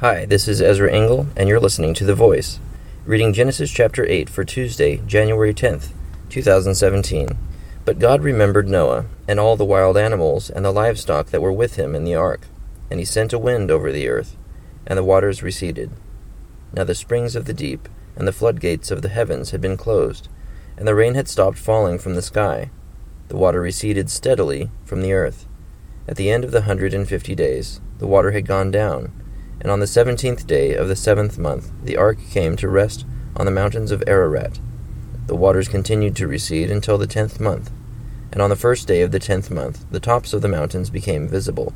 Hi, this is Ezra Engel, and you're listening to The Voice, reading Genesis chapter 8 for Tuesday, January 10th, 2017. But God remembered Noah, and all the wild animals, and the livestock that were with him in the ark. And he sent a wind over the earth, and the waters receded. Now the springs of the deep, and the floodgates of the heavens had been closed, and the rain had stopped falling from the sky. The water receded steadily from the earth. At the end of the 150 days, the water had gone down. And on the 17th day of the 7th month, the ark came to rest on the mountains of Ararat. The waters continued to recede until the 10th month, and on the 1st day of the 10th month, the tops of the mountains became visible.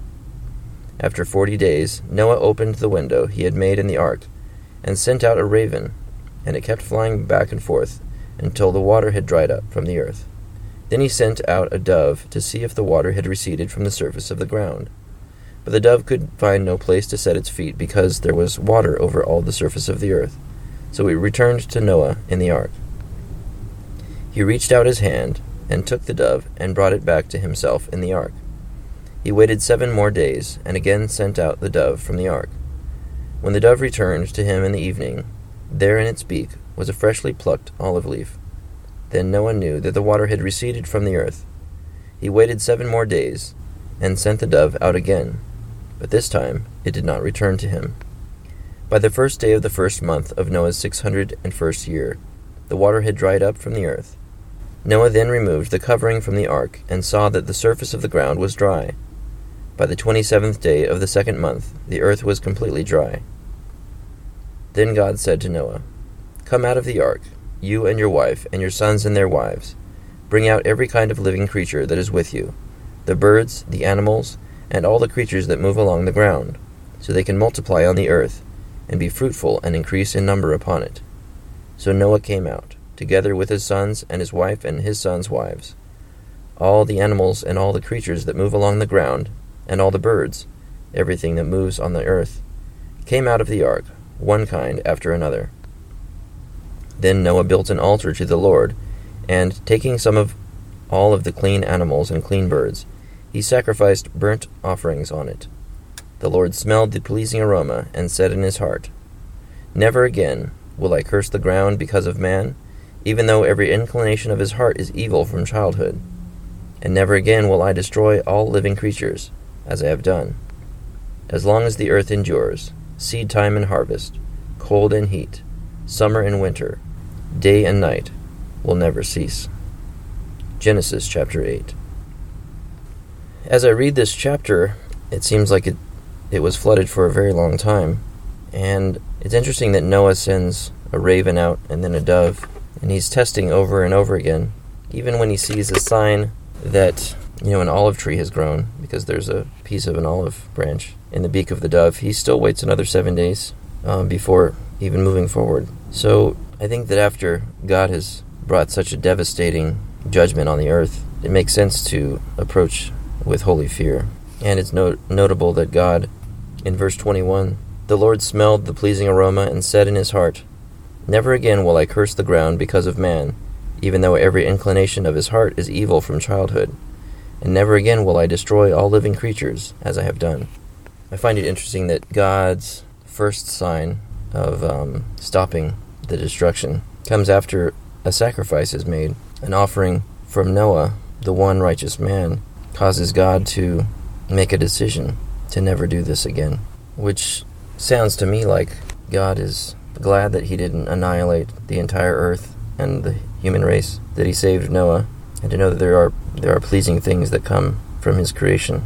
After 40 days, Noah opened the window he had made in the ark, and sent out a raven, and it kept flying back and forth until the water had dried up from the earth. Then he sent out a dove to see if the water had receded from the surface of the ground. But the dove could find no place to set its feet because there was water over all the surface of the earth. So he returned to Noah in the ark. He reached out his hand and took the dove and brought it back to himself in the ark. He waited 7 more days and again sent out the dove from the ark. When the dove returned to him in the evening, there in its beak was a freshly plucked olive leaf. Then Noah knew that the water had receded from the earth. He waited 7 more days and sent the dove out again. But this time it did not return to him. By the 1st day of the 1st month of Noah's 601st year, the water had dried up from the earth. Noah then removed the covering from the ark and saw that the surface of the ground was dry. By the 27th day of the 2nd month, the earth was completely dry. Then God said to Noah, "Come out of the ark, you and your wife and your sons and their wives. Bring out every kind of living creature that is with you, the birds, the animals, and all the creatures that move along the ground, so they can multiply on the earth, and be fruitful and increase in number upon it." So Noah came out, together with his sons and his wife and his sons' wives. All the animals and all the creatures that move along the ground, and all the birds, everything that moves on the earth, came out of the ark, one kind after another. Then Noah built an altar to the Lord, and, taking some of all of the clean animals and clean birds, he sacrificed burnt offerings on it. The Lord smelled the pleasing aroma and said in his heart, "Never again will I curse the ground because of man, even though every inclination of his heart is evil from childhood. And never again will I destroy all living creatures, as I have done. As long as the earth endures, seed time and harvest, cold and heat, summer and winter, day and night will never cease." Genesis chapter 8. As I read this chapter, it seems like it was flooded for a very long time. And it's interesting that Noah sends a raven out and then a dove, and he's testing over and over again. Even when he sees a sign that, an olive tree has grown, because there's a piece of an olive branch in the beak of the dove, he still waits another 7 days before even moving forward. So I think that after God has brought such a devastating judgment on the earth, it makes sense to approach with holy fear. And it's notable that God, in verse 21, "The Lord smelled the pleasing aroma and said in his heart, 'Never again will I curse the ground because of man, even though every inclination of his heart is evil from childhood. And never again will I destroy all living creatures, as I have done.'" I find it interesting that God's first sign of stopping the destruction comes after a sacrifice is made. An offering from Noah, the one righteous man, causes God to make a decision to never do this again, which sounds to me like God is glad that he didn't annihilate the entire earth and the human race, that he saved Noah, and to know that there are pleasing things that come from his creation.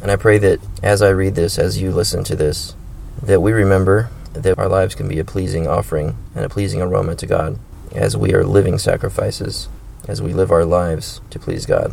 And I pray that as I read this, as you listen to this, that we remember that our lives can be a pleasing offering and a pleasing aroma to God as we are living sacrifices, as we live our lives to please God.